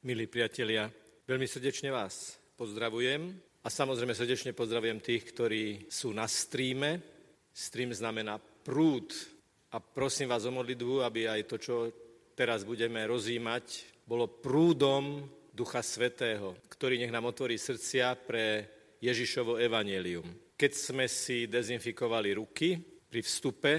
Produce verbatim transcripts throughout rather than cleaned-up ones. Milí priatelia, veľmi srdečne vás pozdravujem a samozrejme srdečne pozdravujem tých, ktorí sú na streame. Stream znamená prúd a prosím vás o modlitbu, aby aj to, čo teraz budeme rozjímať, bolo prúdom Ducha Svätého, ktorý nech nám otvorí srdcia pre Ježišovo evanjelium. Keď sme si dezinfikovali ruky pri vstupe,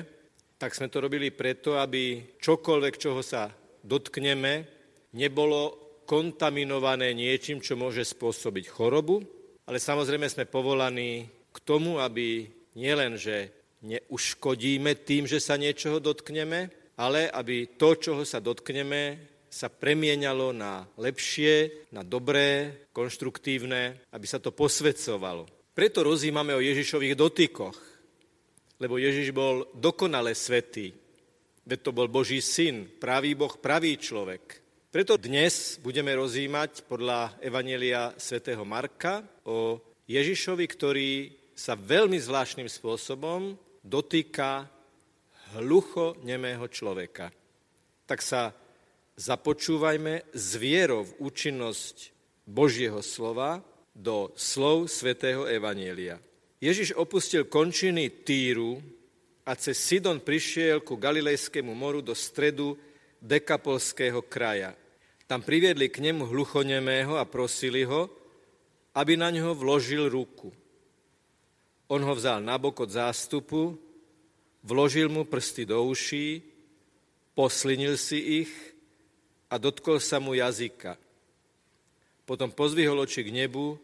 tak sme to robili preto, aby čokoľvek, čoho sa dotkneme, nebolo kontaminované niečím, čo môže spôsobiť chorobu, ale samozrejme sme povolaní k tomu, aby nielen, že neuškodíme tým, že sa niečoho dotkneme, ale aby to, čoho sa dotkneme, sa premienalo na lepšie, na dobré, konštruktívne, aby sa to posvecovalo. Preto rozjímame o Ježišových dotykoch, lebo Ježiš bol dokonale svätý, veď to bol Boží syn, pravý Boh, pravý človek. Preto dnes budeme rozjímať podľa Evanjelia svätého Marka o Ježišovi, ktorý sa veľmi zvláštnym spôsobom dotýka hluchonemého človeka. Tak sa započúvajme s vierou v účinnosť Božieho slova do slov svätého Evanjelia. Ježiš opustil končiny Týru a cez Sidon prišiel ku Galilejskému moru do stredu Dekapolského kraja. Tam priviedli k nemu hluchonemého a prosili ho, aby na ňoho vložil ruku. On ho vzal nabok od zástupu, vložil mu prsty do uší, poslinil si ich a dotkol sa mu jazyka. Potom pozdvihol oči k nebu,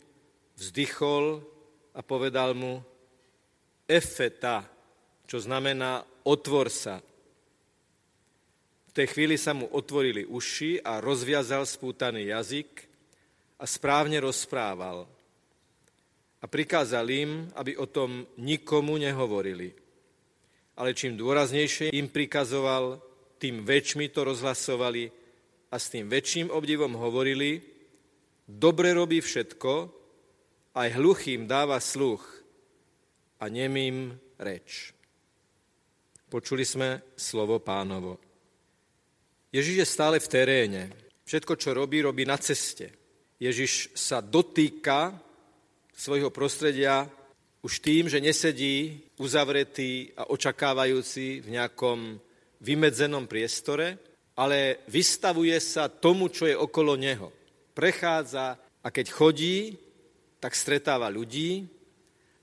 vzdychol a povedal mu Efeta, čo znamená otvor sa. V tej chvíli sa mu otvorili uši a rozviazal spútaný jazyk a správne rozprával. A prikázal im, aby o tom nikomu nehovorili. Ale čím dôraznejšie im prikazoval, tým väčšmi to rozhlasovali a s tým väčším obdivom hovorili, dobre robí všetko, aj hluchým dáva sluch a nemým reč. Počuli sme slovo Pánovo. Ježiš je stále v teréne. Všetko, čo robí, robí na ceste. Ježiš sa dotýka svojho prostredia už tým, že nesedí uzavretý a očakávajúci v nejakom vymedzenom priestore, ale vystavuje sa tomu, čo je okolo neho. Prechádza a keď chodí, tak stretáva ľudí,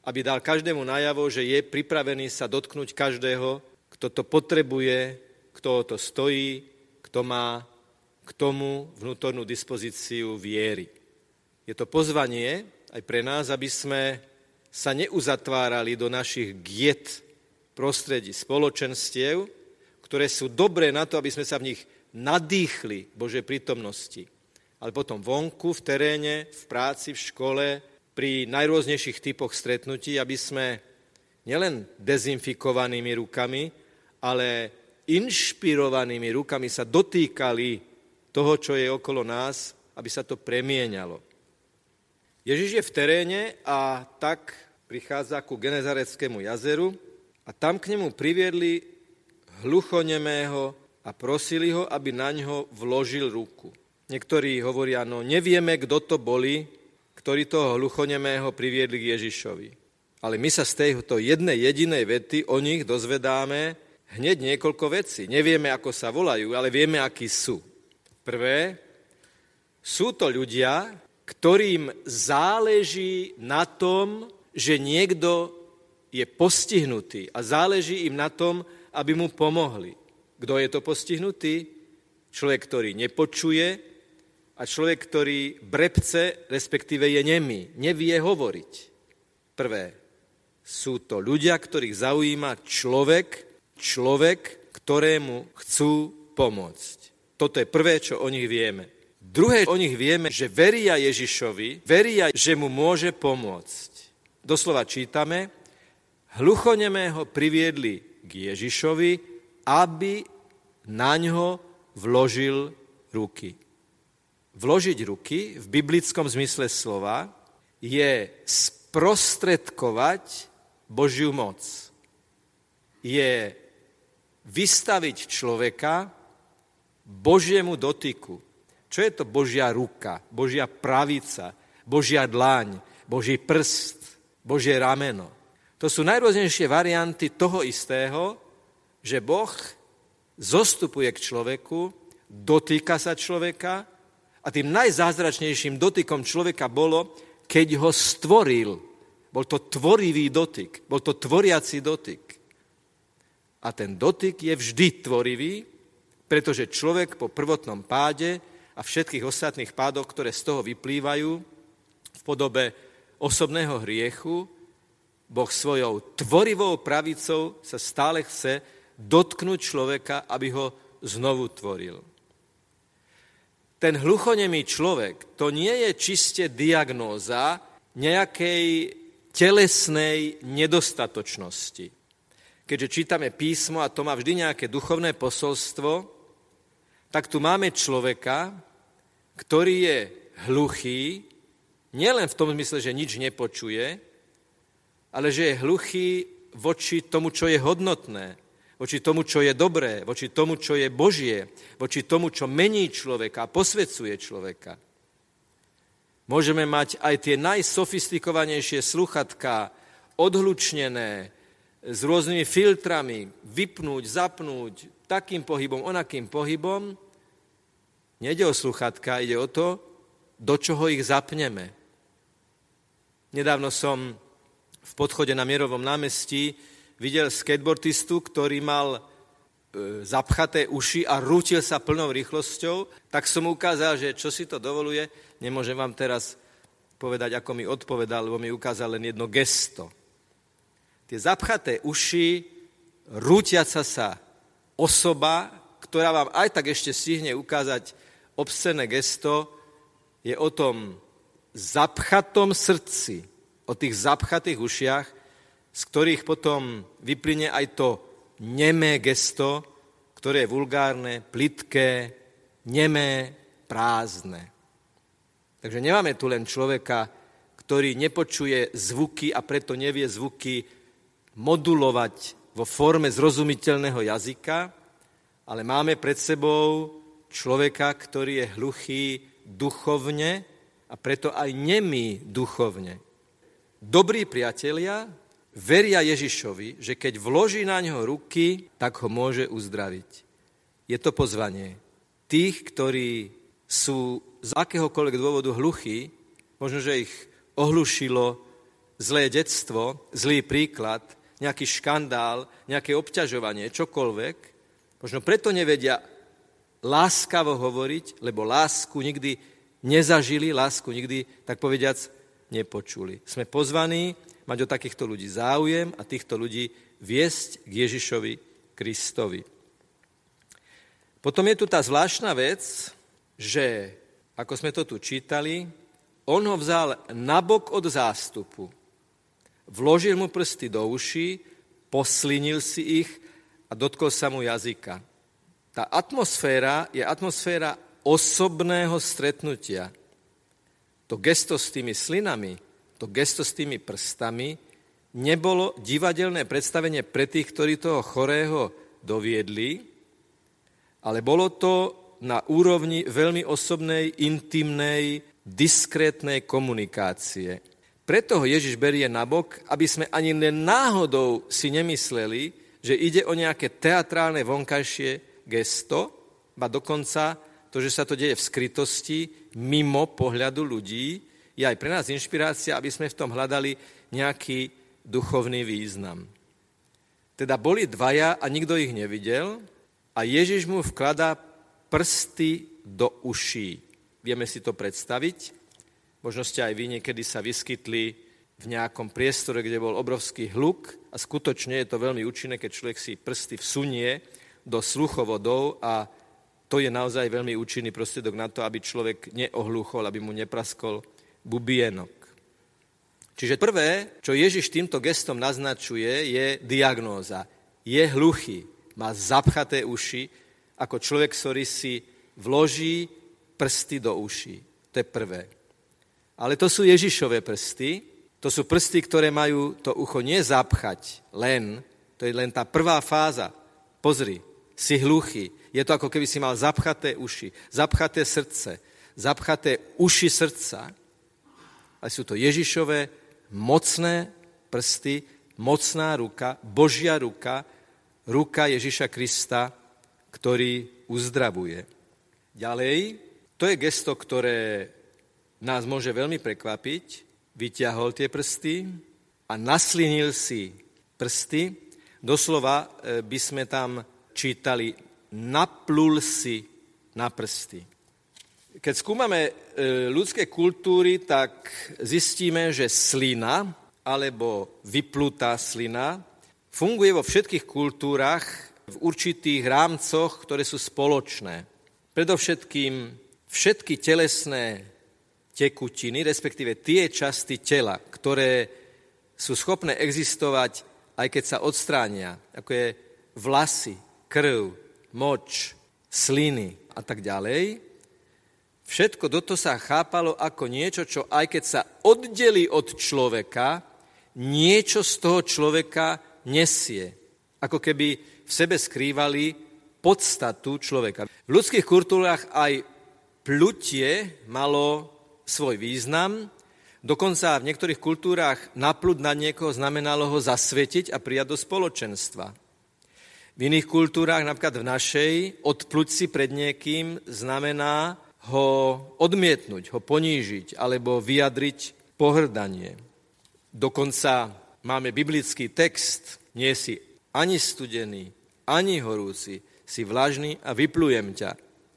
aby dal každému najavo, že je pripravený sa dotknúť každého, kto to potrebuje, kto o to stojí, kto má k tomu vnútornú dispozíciu viery. Je to pozvanie aj pre nás, aby sme sa neuzatvárali do našich giet prostredí spoločenstiev, ktoré sú dobré na to, aby sme sa v nich nadýchli Božej prítomnosti. Ale potom vonku, v teréne, v práci, v škole, pri najrôznejších typoch stretnutí, aby sme nielen dezinfikovanými rukami, ale inšpirovanými rukami sa dotýkali toho, čo je okolo nás, aby sa to premieňalo. Ježiš je v teréne a tak prichádza ku Genezareckému jazeru a tam k nemu priviedli hluchonemého a prosili ho, aby na ňo vložil ruku. Niektorí hovoria, no nevieme, kto to boli, ktorí toho hluchonemého priviedli k Ježišovi. Ale my sa z tejto jednej jedinej vety o nich dozvedáme hneď niekoľko vecí. Nevieme, ako sa volajú, ale vieme, akí sú. Prvé, sú to ľudia, ktorým záleží na tom, že niekto je postihnutý a záleží im na tom, aby mu pomohli. Kto je to postihnutý? Človek, ktorý nepočuje a človek, ktorý brepce, respektíve je nemý, nevie hovoriť. Prvé, sú to ľudia, ktorých zaujíma človek, Človek, ktorému chcú pomôcť. Toto je prvé, čo o nich vieme. Druhé, o nich vieme, že veria Ježišovi, veria, že mu môže pomôcť. Doslova čítame, hluchonemého priviedli k Ježišovi, aby na ňo vložil ruky. Vložiť ruky v biblickom zmysle slova je sprostredkovať Božiu moc. Je vystaviť človeka Božiemu dotyku. Čo je to Božia ruka, Božia pravica, Božia dlaň, Boží prst, Božie rameno? To sú najrôznejšie varianty toho istého, že Boh zostupuje k človeku, dotýka sa človeka a tým najzázračnejším dotykom človeka bolo, keď ho stvoril. Bol to tvorivý dotyk, bol to tvoriaci dotyk. A ten dotyk je vždy tvorivý, pretože človek po prvotnom páde a všetkých ostatných pádoch, ktoré z toho vyplývajú v podobe osobného hriechu, Boh svojou tvorivou pravicou sa stále chce dotknúť človeka, aby ho znovu tvoril. Ten hluchonemý človek, to nie je čiste diagnóza nejakej telesnej nedostatočnosti. Keďže čítame písmo a to má vždy nejaké duchovné posolstvo, tak tu máme človeka, ktorý je hluchý, nielen v tom zmysle, že nič nepočuje, ale že je hluchý voči tomu, čo je hodnotné, voči tomu, čo je dobré, voči tomu, čo je Božie, voči tomu, čo mení človeka a posvedzuje človeka. Môžeme mať aj tie najsofistikovanejšie sluchatka, odhlučnené, s rôznymi filtrami, vypnúť, zapnúť, takým pohybom, onakým pohybom. Nejde o sluchatka, ide o to, do čoho ich zapneme. Nedávno som v podchode na Mierovom námestí videl skateboardistu, ktorý mal zapchaté uši a rútil sa plnou rýchlosťou, tak som ukázal, že čo si to dovoluje, nemôžem vám teraz povedať, ako mi odpovedal, lebo mi ukázal len jedno gesto. Tie zapchaté uši, rútiaca sa osoba, ktorá vám aj tak ešte stihne ukázať obscené gesto, je o tom zapchatom srdci, o tých zapchatých ušiach, z ktorých potom vyplyne aj to nemé gesto, ktoré je vulgárne, plitké, nemé, prázdne. Takže nemáme tu len človeka, ktorý nepočuje zvuky a preto nevie zvuky modulovať vo forme zrozumiteľného jazyka, ale máme pred sebou človeka, ktorý je hluchý duchovne a preto aj nemý duchovne. Dobrí priatelia veria Ježišovi, že keď vloží na ňo ruky, tak ho môže uzdraviť. Je to pozvanie tých, ktorí sú z akéhokoľvek dôvodu hluchí, možno, že ich ohlušilo zlé detstvo, zlý príklad, nejaký škandál, nejaké obťažovanie, čokoľvek. Možno preto nevedia láskavo hovoriť, lebo lásku nikdy nezažili, lásku nikdy, tak povediac, nepočuli. Sme pozvaní mať o takýchto ľudí záujem a týchto ľudí viesť k Ježišovi Kristovi. Potom je tu tá zvláštna vec, že, ako sme to tu čítali, on ho vzal nabok od zástupu. Vložil mu prsty do uší, poslinil si ich a dotkol sa mu jazyka. Tá atmosféra je atmosféra osobného stretnutia. To gesto s tými slinami, to gesto s tými prstami nebolo divadelné predstavenie pre tých, ktorí toho chorého doviedli, ale bolo to na úrovni veľmi osobnej, intimnej, diskrétnej komunikácie. Preto ho Ježiš berie nabok, aby sme ani náhodou si nemysleli, že ide o nejaké teatrálne vonkajšie gesto, ba dokonca to, že sa to deje v skrytosti, mimo pohľadu ľudí, je aj pre nás inšpirácia, aby sme v tom hľadali nejaký duchovný význam. Teda boli dvaja a nikto ich nevidel a Ježiš mu vkladá prsty do uší. Vieme si to predstaviť. Možno ste aj vy niekedy sa vyskytli v nejakom priestore, kde bol obrovský hluk a skutočne je to veľmi účinné, keď človek si prsty vsunie do sluchovodov a to je naozaj veľmi účinný prostriedok na to, aby človek neohluchol, aby mu nepraskol bubienok. Čiže prvé, čo Ježiš týmto gestom naznačuje, je diagnóza. Je hluchý, má zapchaté uši, ako človek, ktorý si vloží prsty do uší. To je prvé. Ale to sú Ježišové prsty, to sú prsty, ktoré majú to ucho nezapchať len, to je len tá prvá fáza. Pozri, si hluchý. Je to ako keby si mal zapchaté uši, zapchaté srdce, zapchaté uši srdca. Ale sú to Ježišové mocné prsty, mocná ruka, Božia ruka, ruka Ježiša Krista, ktorý uzdravuje. Ďalej, to je gesto, ktoré nás môže veľmi prekvapiť. Vyťahol tie prsty a naslinil si prsty. Doslova by sme tam čítali, naplul si na prsty. Keď skúmame ľudské kultúry, tak zistíme, že slina alebo vyplutá slina funguje vo všetkých kultúrach v určitých rámcoch, ktoré sú spoločné. Predovšetkým všetky telesné tekutiny, respektíve tie časti tela, ktoré sú schopné existovať, aj keď sa odstránia, ako je vlasy, krv, moč, sliny a tak ďalej. Všetko toto sa chápalo ako niečo, čo aj keď sa oddelí od človeka, niečo z toho človeka nesie. Ako keby v sebe skrývali podstatu človeka. V ľudských kultúrach aj plutie malo svoj význam. Dokonca v niektorých kultúrach napľuť na niekoho znamenalo ho zasvetiť a prijať do spoločenstva. V iných kultúrach, napríklad v našej, odpľuť si pred niekým znamená ho odmietnúť, ho ponížiť alebo vyjadriť pohrdanie. Dokonca máme biblický text, nie si ani studený, ani horúci, si vlažný a vyplujem ťa.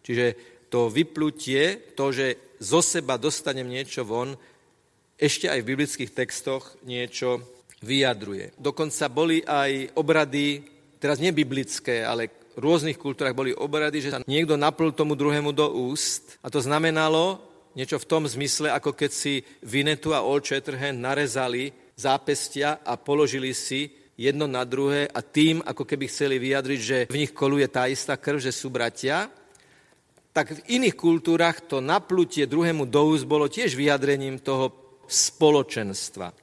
Čiže to vyplutie, to, že zo seba dostanem niečo von, ešte aj v biblických textoch niečo vyjadruje. Dokonca boli aj obrady, teraz nie biblické, ale v rôznych kultúrach boli obrady, že sa niekto naplul tomu druhému do úst a to znamenalo niečo v tom zmysle, ako keď si Vinetu a Old Shatterhand narezali zápestia a položili si jedno na druhé a tým, ako keby chceli vyjadriť, že v nich koluje tá istá krv, že sú bratia, tak v iných kultúrach to naplutie druhému do úst bolo tiež vyjadrením toho spoločenstva.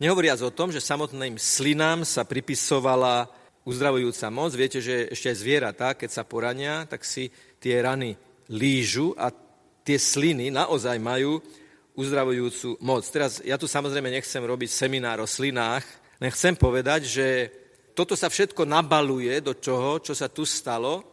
Nehovoriac o tom, že samotným slinám sa pripisovala uzdravujúca moc. Viete, že ešte aj zvieratá, keď sa porania, tak si tie rany lížu a tie sliny naozaj majú uzdravujúcu moc. Teraz ja tu samozrejme nechcem robiť seminár o slinách, len chcem povedať, že toto sa všetko nabaluje do toho, čo sa tu stalo.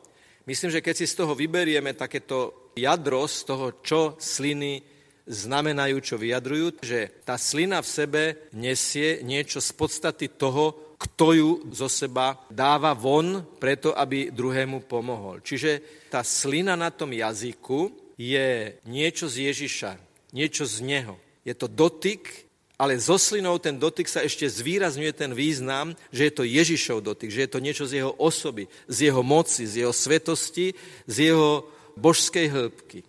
Myslím, že keď si z toho vyberieme takéto jadro z toho, čo sliny znamenajú, čo vyjadrujú, že tá slina v sebe nesie niečo z podstaty toho, kto ju zo seba dáva von, preto aby druhému pomohol. Čiže tá slina na tom jazyku je niečo z Ježiša, niečo z neho. Je to dotyk, ale so slinou ten dotyk sa ešte zvýrazňuje ten význam, že je to Ježišov dotyk, že je to niečo z jeho osoby, z jeho moci, z jeho svetosti, z jeho božskej hĺbky.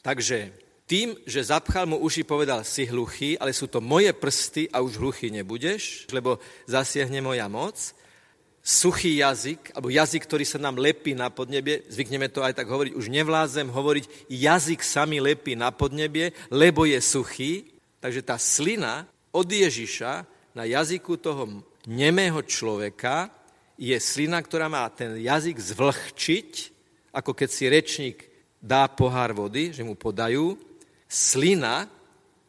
Takže tým, že zapchal mu uši, povedal, si hluchý, ale sú to moje prsty a už hluchý nebudeš, lebo zasiahne moja moc. Suchý jazyk, alebo jazyk, ktorý sa nám lepí na podnebie, zvykneme to aj tak hovoriť, už nevládzem hovoriť, jazyk sa mi lepí na podnebie, lebo je suchý. Takže tá slina od Ježiša na jazyku toho nemého človeka je slina, ktorá má ten jazyk zvlhčiť, ako keď si rečník dá pohár vody, že mu podajú. Slina,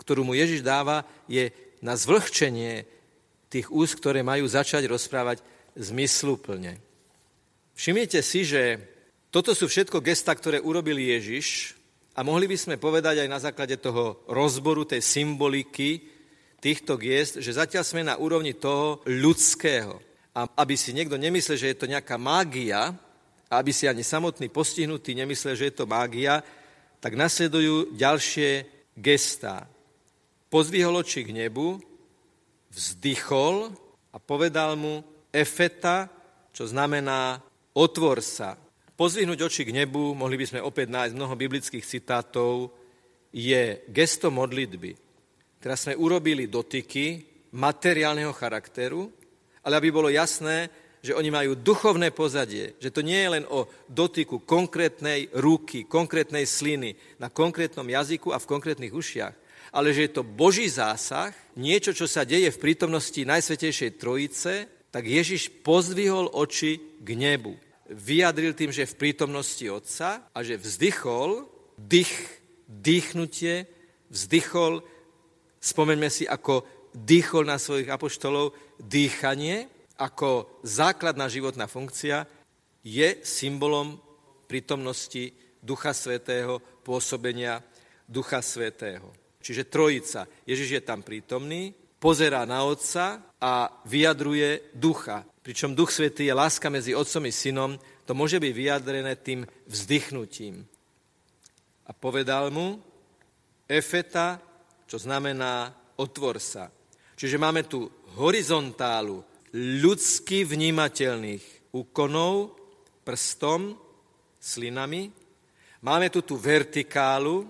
ktorú mu Ježiš dáva, je na zvlhčenie tých úst, ktoré majú začať rozprávať zmysluplne. Všimnite si, že toto sú všetko gestá, ktoré urobil Ježiš. A mohli by sme povedať aj na základe toho rozboru, tej symboliky týchto gest, že zatiaľ sme na úrovni toho ľudského. A aby si niekto nemyslel, že je to nejaká mágia, a aby si ani samotný postihnutý nemyslel, že je to mágia, tak nasledujú ďalšie gestá. Pozdvihol oči k nebu, vzdychol a povedal mu efeta, čo znamená otvor sa. Pozvihnúť oči k nebu, mohli by sme opäť nájsť mnoho biblických citátov, je gesto modlitby. Teraz sme urobili dotyky materiálneho charakteru, ale aby bolo jasné, že oni majú duchovné pozadie, že to nie je len o dotyku konkrétnej ruky, konkrétnej sliny, na konkrétnom jazyku a v konkrétnych ušiach, ale že je to Boží zásah, niečo, čo sa deje v prítomnosti Najsvätejšej Trojice, tak Ježiš pozdvihol oči k nebu. vyjadril tým, že je v prítomnosti Otca a že vzdychol, dých, dýchnutie, vzdychol, spomeňme si, ako dýchol na svojich apoštolov, dýchanie ako základná životná funkcia je symbolom prítomnosti Ducha Svätého, pôsobenia Ducha Svätého. Čiže Trojica. Ježiš je tam prítomný, pozerá na Otca a vyjadruje Ducha. Pričom Duch Svätý je láska medzi Otcom i Synom, to môže byť vyjadrené tým vzdychnutím. A povedal mu, efeta, čo znamená otvor sa. Čiže máme tu horizontálu ľudsky vnímateľných úkonov, prstom, slinami. Máme tu tú vertikálu,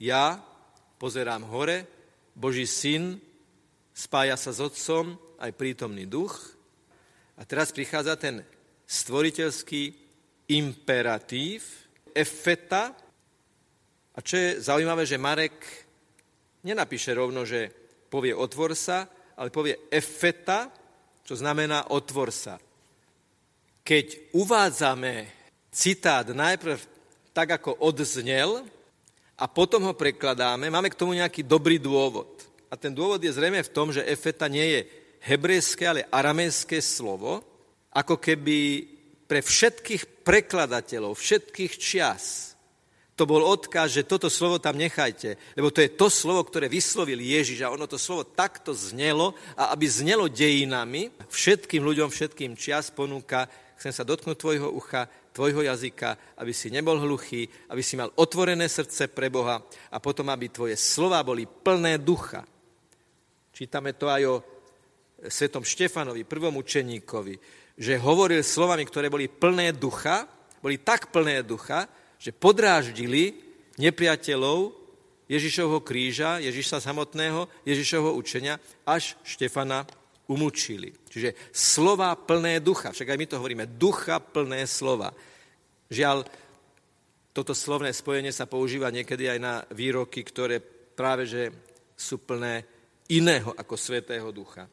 ja pozerám hore, Boží Syn spája sa s Otcom, aj prítomný Duch. A teraz prichádza ten stvoriteľský imperatív, efeta. A čo je zaujímavé, že Marek nenapíše rovno, že povie otvor sa, ale povie efeta, čo znamená otvor sa. Keď uvádzame citát najprv tak, ako odznel, a potom ho prekladáme, máme k tomu nejaký dobrý dôvod. A ten dôvod je zrejme v tom, že efeta nie je hebrejské, ale aramejské slovo, ako keby pre všetkých prekladateľov, všetkých čias, to bol odkaz, že toto slovo tam nechajte, lebo to je to slovo, ktoré vyslovil Ježiš a ono to slovo takto znelo a aby znelo dejinami, všetkým ľuďom, všetkým čias ponúka, chcem sa dotknúť tvojho ucha, tvojho jazyka, aby si nebol hluchý, aby si mal otvorené srdce pre Boha a potom, aby tvoje slova boli plné ducha. Čítame to aj o svätom Štefanovi, prvom učeníkovi, že hovoril slovami, ktoré boli plné ducha, boli tak plné ducha, že podráždili nepriateľov Ježišovho kríža, Ježiša samotného, Ježišovho učenia, až Štefana umúčili. Čiže slova plné ducha, však aj my to hovoríme, ducha plné slova. Žiaľ, toto slovné spojenie sa používa niekedy aj na výroky, ktoré práve že sú plné iného ako Svätého Ducha.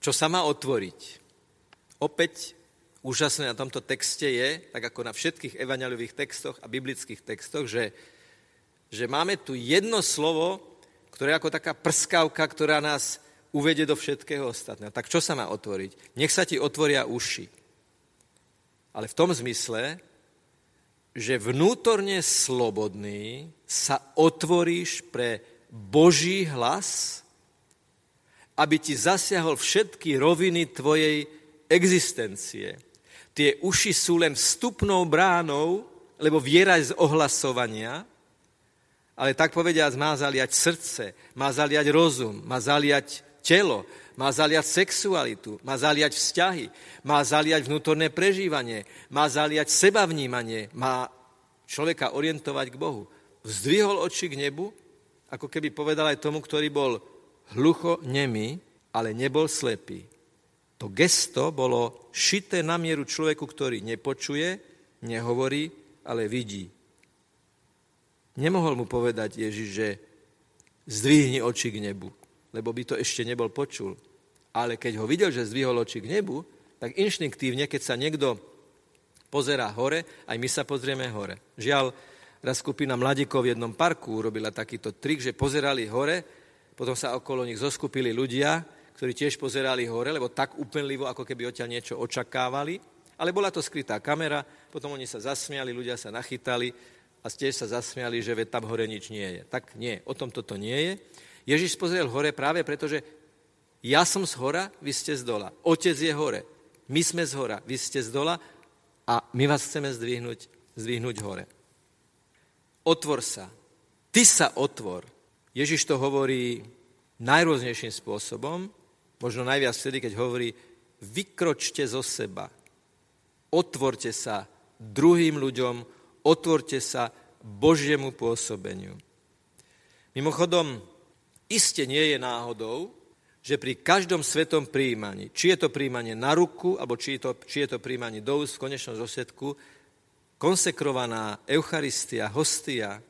Čo sa má otvoriť? Opäť úžasné na tomto texte je, tak ako na všetkých evanjeliových textoch a biblických textoch, že, že máme tu jedno slovo, ktoré je ako taká prskavka, ktorá nás uvedie do všetkého ostatného. Tak čo sa má otvoriť? Nech sa ti otvoria uši. Ale v tom zmysle, že vnútorne slobodný sa otvoríš pre Boží hlas, aby ti zasiahol všetky roviny tvojej existencie. Tie uši sú len vstupnou bránou, lebo viera je z ohlasovania, ale tak povediac má zaliať srdce, má zaliať rozum, má zaliať telo, má zaliať sexualitu, má zaliať vzťahy, má zaliať vnútorné prežívanie, má zaliať sebavnímanie, má človeka orientovať k Bohu. Vzdvihol oči k nebu, ako keby povedal aj tomu, ktorý bol hlucho nemý, ale nebol slepý. To gesto bolo šité na mieru človeku, ktorý nepočuje, nehovorí, ale vidí. Nemohol mu povedať Ježiš, že zdvihni oči k nebu, lebo by to ešte nebol počul. Ale keď ho videl, že zdvihol oči k nebu, tak inštinktívne, keď sa niekto pozerá hore, aj my sa pozrieme hore. Žiaľ, raz skupina mladíkov v jednom parku urobila takýto trik, že pozerali hore, potom sa okolo nich zoskupili ľudia, ktorí tiež pozerali hore, lebo tak úpenlivo, ako keby odtiaľ niečo očakávali. Ale bola to skrytá kamera, potom oni sa zasmiali, ľudia sa nachytali a tiež sa zasmiali, že tam hore nič nie je. Tak nie, o tom toto nie je. Ježiš pozrel hore práve preto, že ja som z hora, vy ste z dola. Otec je hore, my sme z hora, vy ste z dola a my vás chceme zdvihnúť, zdvihnúť hore. Otvor sa. Ty sa otvor. Ježiš to hovorí najrôznejším spôsobom, možno najviac vtedy, keď hovorí, vykročte zo seba, otvorte sa druhým ľuďom, otvorte sa Božiemu pôsobeniu. Mimochodom, iste nie je náhodou, že pri každom svetom prijímaní, či je to prijímanie na ruku, alebo či je to, či je to prijímanie do úst, v konečnom dôsledku, konsekrovaná Eucharistia, hostia,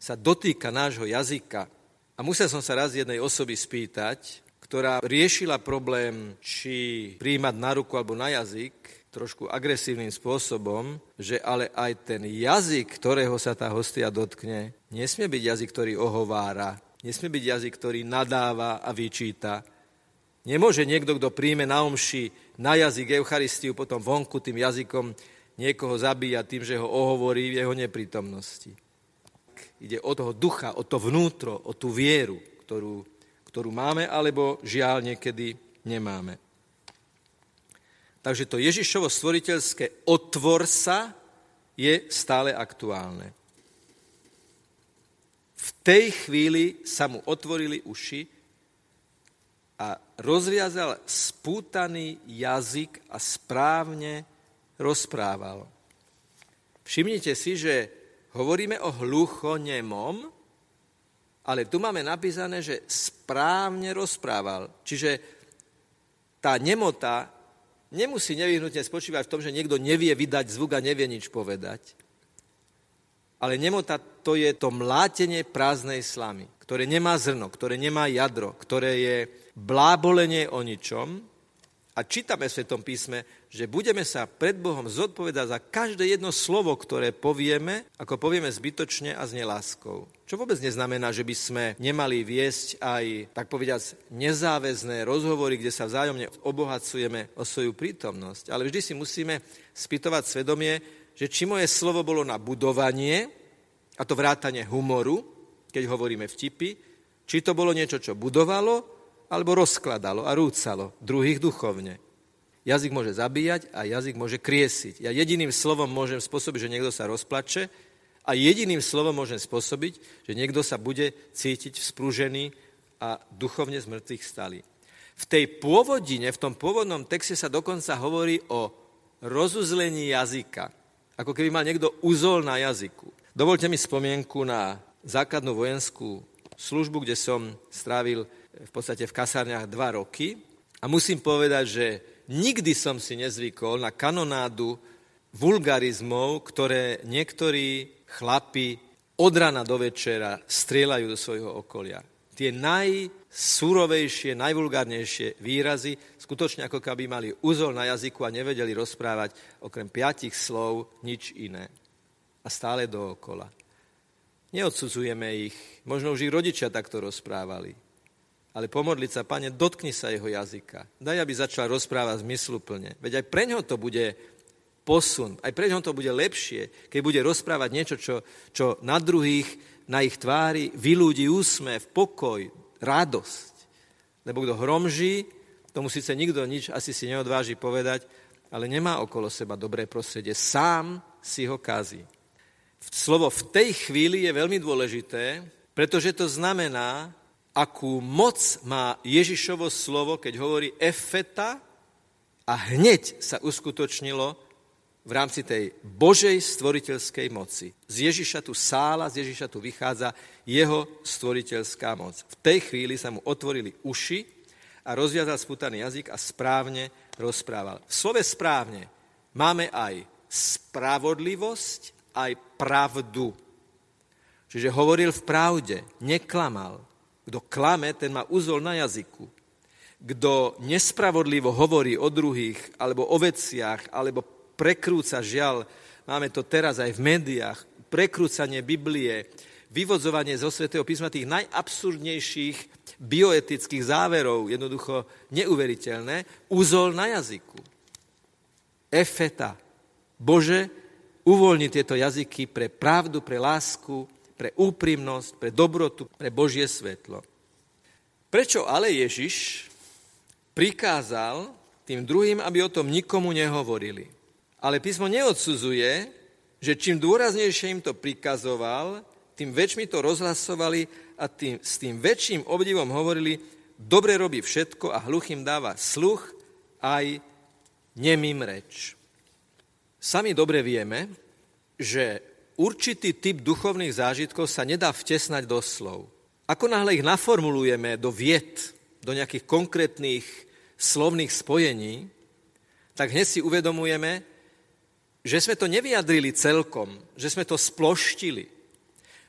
sa dotýka nášho jazyka. A musel som sa raz jednej osoby spýtať, ktorá riešila problém, či prijímať na ruku alebo na jazyk, trošku agresívnym spôsobom, že ale aj ten jazyk, ktorého sa tá hostia dotkne, nesmie byť jazyk, ktorý ohovára, nesmie byť jazyk, ktorý nadáva a vyčíta. Nemôže niekto, kto príjme na omši na jazyk Eucharistiu, potom vonku tým jazykom niekoho zabíja tým, že ho ohovorí v jeho neprítomnosti. Ide o toho ducha, o to vnútro, o tú vieru, ktorú, ktorú máme, alebo žiaľ niekedy nemáme. Takže to Ježišovo stvoriteľské otvor sa je stále aktuálne. V tej chvíli sa mu otvorili uši a rozviazal spútaný jazyk a správne rozprával. Všimnite si, že hovoríme o hluchonemom, ale tu máme napísané, že správne rozprával. Čiže tá nemota nemusí nevyhnutne spočívať v tom, že niekto nevie vydať zvuk a nevie nič povedať. Ale nemota, to je to mlátenie prázdnej slamy, ktoré nemá zrno, ktoré nemá jadro, ktoré je blábolenie o ničom. A čítame v Svätom písme, že budeme sa pred Bohom zodpovedať za každé jedno slovo, ktoré povieme, ako povieme zbytočne a s neláskou. Čo vôbec neznamená, že by sme nemali viesť aj, tak povedať, nezáväzné rozhovory, kde sa vzájomne obohacujeme o svoju prítomnosť. Ale vždy si musíme spýtovať svedomie, že či moje slovo bolo na budovanie, a to vrátane humoru, keď hovoríme vtipy, či to bolo niečo, čo budovalo, alebo rozkladalo a rúcalo druhých duchovne. Jazyk môže zabíjať a jazyk môže kriesiť. Ja jediným slovom môžem spôsobiť, že niekto sa rozplače, a jediným slovom môžem spôsobiť, že niekto sa bude cítiť vzpružený a duchovne z mŕtvych stalý. V tej pôvodine, v tom pôvodnom texte sa dokonca hovorí o rozuzlení jazyka. Ako keby mal niekto uzol na jazyku. Dovolte mi spomienku na základnú vojenskú službu, kde som strávil v podstate v kasárňach dva roky. A musím povedať, že nikdy som si nezvykol na kanonádu vulgarizmov, ktoré niektorí chlapi od rana do večera strieľajú do svojho okolia. Tie najsurovejšie, najvulgárnejšie výrazy, skutočne ako keby mali uzol na jazyku a nevedeli rozprávať okrem piatich slov nič iné. A stále dookola. Neodsudzujeme ich, možno už ich rodičia takto rozprávali, ale pomodliť sa, Pane, dotkni sa jeho jazyka. Daj, aby začal rozprávať zmysluplne. Veď aj pre ňo to bude posun. Aj pre ňom to bude lepšie, keď bude rozprávať niečo, čo, čo na druhých, na ich tvári vyľudí úsmev, pokoj, radosť. Lebo kto hromží, tomu síce nikto nič asi si neodváži povedať, ale nemá okolo seba dobré prostredie. Sám si ho kazí. Slovo v tej chvíli je veľmi dôležité, pretože to znamená, akú moc má Ježišovo slovo, keď hovorí efeta, a hneď sa uskutočnilo v rámci tej Božej stvoriteľskej moci. Z Ježiša tu sála, z Ježiša tu vychádza jeho stvoriteľská moc. V tej chvíli sa mu otvorili uši a rozviazal spútaný jazyk a správne rozprával. V slove správne máme aj spravodlivosť, aj pravdu. Čiže hovoril v pravde, neklamal. Kto klame, ten má uzol na jazyku. Kto nespravodlivo hovorí o druhých, alebo o veciach, alebo prekrúca, žiaľ, máme to teraz aj v médiách, prekrúcanie Biblie, vyvodzovanie zo Svätého písma tých najabsurdnejších bioetických záverov, jednoducho neuveriteľné, uzol na jazyku. Efeta. Bože, uvoľni tieto jazyky pre pravdu, pre lásku, pre úprimnosť, pre dobrotu, pre Božie svetlo. Prečo ale Ježiš prikázal tým druhým, aby o tom nikomu nehovorili? Ale písmo neodsudzuje, že čím dôraznejšie im to prikazoval, tým väčšmi to rozhlasovali a tým, s tým väčším obdivom hovorili, dobre robí všetko a hluchým dáva sluch aj nemým reč. Sami dobre vieme, že určitý typ duchovných zážitkov sa nedá vtesnať do slov. Ako náhle ich naformulujeme do viet, do nejakých konkrétnych slovných spojení, tak hneď si uvedomujeme, že sme to nevyjadrili celkom, že sme to sploštili,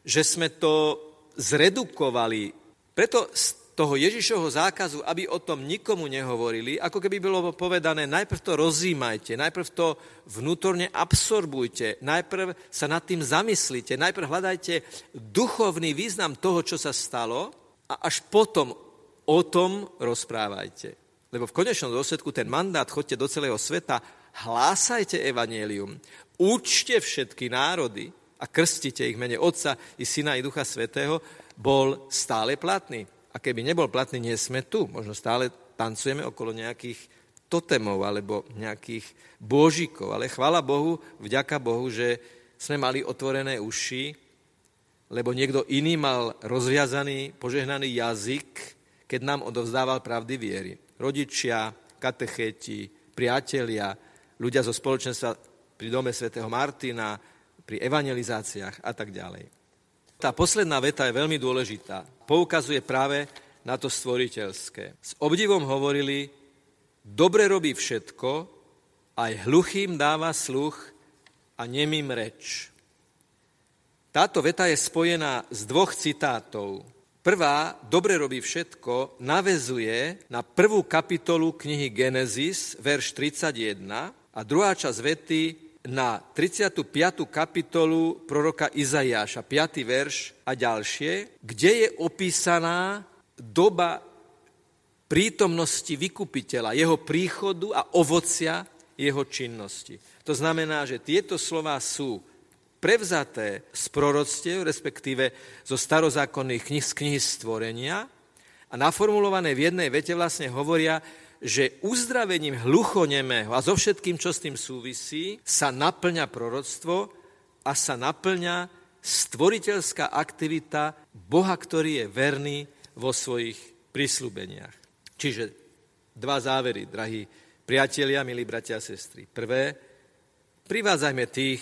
že sme to zredukovali. Preto to toho Ježišovho zákazu, aby o tom nikomu nehovorili, ako keby bolo povedané, najprv to rozjímajte, najprv to vnútorne absorbujte, najprv sa nad tým zamyslite, najprv hľadajte duchovný význam toho, čo sa stalo, a až potom o tom rozprávajte. Lebo v konečnom dôsledku ten mandát, chodte do celého sveta, hlásajte evanjelium, učte všetky národy a krstite ich mene Otca i Syna i Ducha Svätého, bol stále platný. A keby nebol platný, nie sme tu. Možno stále tancujeme okolo nejakých totemov alebo nejakých božíkov. Ale chvála Bohu, vďaka Bohu, že sme mali otvorené uši, lebo niekto iný mal rozviazaný, požehnaný jazyk, keď nám odovzdával pravdy viery. Rodičia, katechéti, priatelia, ľudia zo spoločenstva pri dome svätého Martina, pri evangelizáciách a tak ďalej. Tá posledná veta je veľmi dôležitá. Poukazuje práve na to stvoriteľské. S obdivom hovorili, dobre robí všetko, aj hluchým dáva sluch a nemým reč. Táto veta je spojená z dvoch citátov. Prvá, dobre robí všetko, navezuje na prvú kapitolu knihy Genesis, verš tridsaťjeden, a druhá časť vety na tridsiatu piatu kapitolu proroka Izaiáša, piaty verš a ďalšie, kde je opísaná doba prítomnosti vykupiteľa, jeho príchodu a ovocia jeho činnosti. To znamená, že tieto slová sú prevzaté z proroctiev, respektíve zo starozákonných knih, z knihy stvorenia, a naformulované v jednej vete vlastne hovoria, že uzdravením hluchonemého a so všetkým, čo s tým súvisí, sa naplňa proroctvo a sa naplňa stvoriteľská aktivita Boha, ktorý je verný vo svojich prísľubeniach. Čiže dva závery, drahí priatelia, milí bratia a sestry. Prvé, privádzajme tých,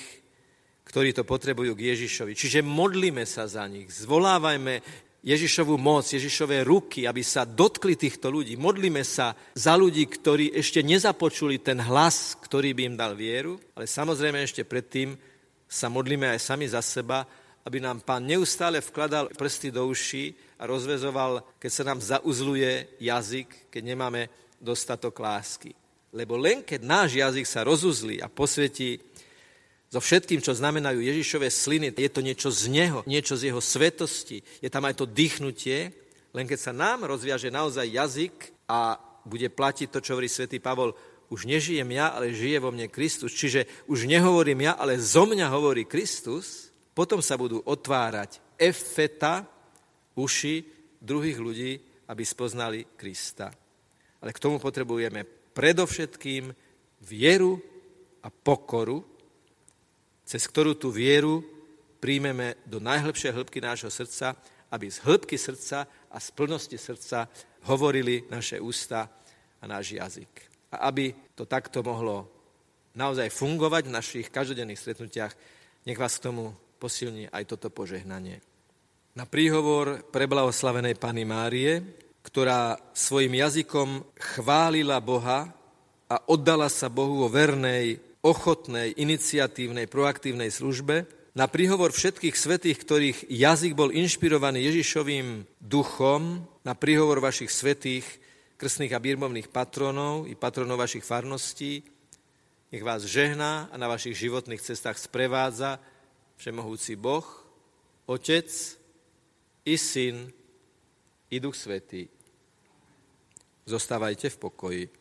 ktorí to potrebujú, k Ježišovi. Čiže modlíme sa za nich, zvolávajme Ježišovu moc, Ježišové ruky, aby sa dotkli týchto ľudí. Modlíme sa za ľudí, ktorí ešte nezapočuli ten hlas, ktorý by im dal vieru, ale samozrejme ešte predtým sa modlíme aj sami za seba, aby nám Pán neustále vkladal prsty do uší a rozvezoval, keď sa nám zauzluje jazyk, keď nemáme dostatok lásky. Lebo len keď náš jazyk sa rozuzlí a posvetí so všetkým, čo znamenajú Ježišove sliny, je to niečo z neho, niečo z jeho svetosti, je tam aj to dýchnutie, len keď sa nám rozviaže naozaj jazyk a bude platiť to, čo hovorí svätý Pavol, už nežijem ja, ale žije vo mne Kristus, čiže už nehovorím ja, ale zo mňa hovorí Kristus, potom sa budú otvárať efeta, uši druhých ľudí, aby spoznali Krista. Ale k tomu potrebujeme predovšetkým vieru a pokoru, cez ktorú tú vieru príjmeme do najhlbšej hĺbky nášho srdca, aby z hĺbky srdca a z plnosti srdca hovorili naše ústa a náš jazyk. A aby to takto mohlo naozaj fungovať v našich každodenných stretnutiach, nech vás k tomu posilní aj toto požehnanie. Na príhovor preblahoslavenej Panny Márie, ktorá svojim jazykom chválila Boha a oddala sa Bohu vo vernej, ochotnej, iniciatívnej, proaktívnej službe, na príhovor všetkých svätých, ktorých jazyk bol inšpirovaný Ježišovým duchom, na príhovor vašich svätých, krstných a birmovných patronov i patronov vašich farností, nech vás žehná a na vašich životných cestách sprevádza všemohúci Boh, Otec i Syn i Duch Svätý. Zostávajte v pokoji.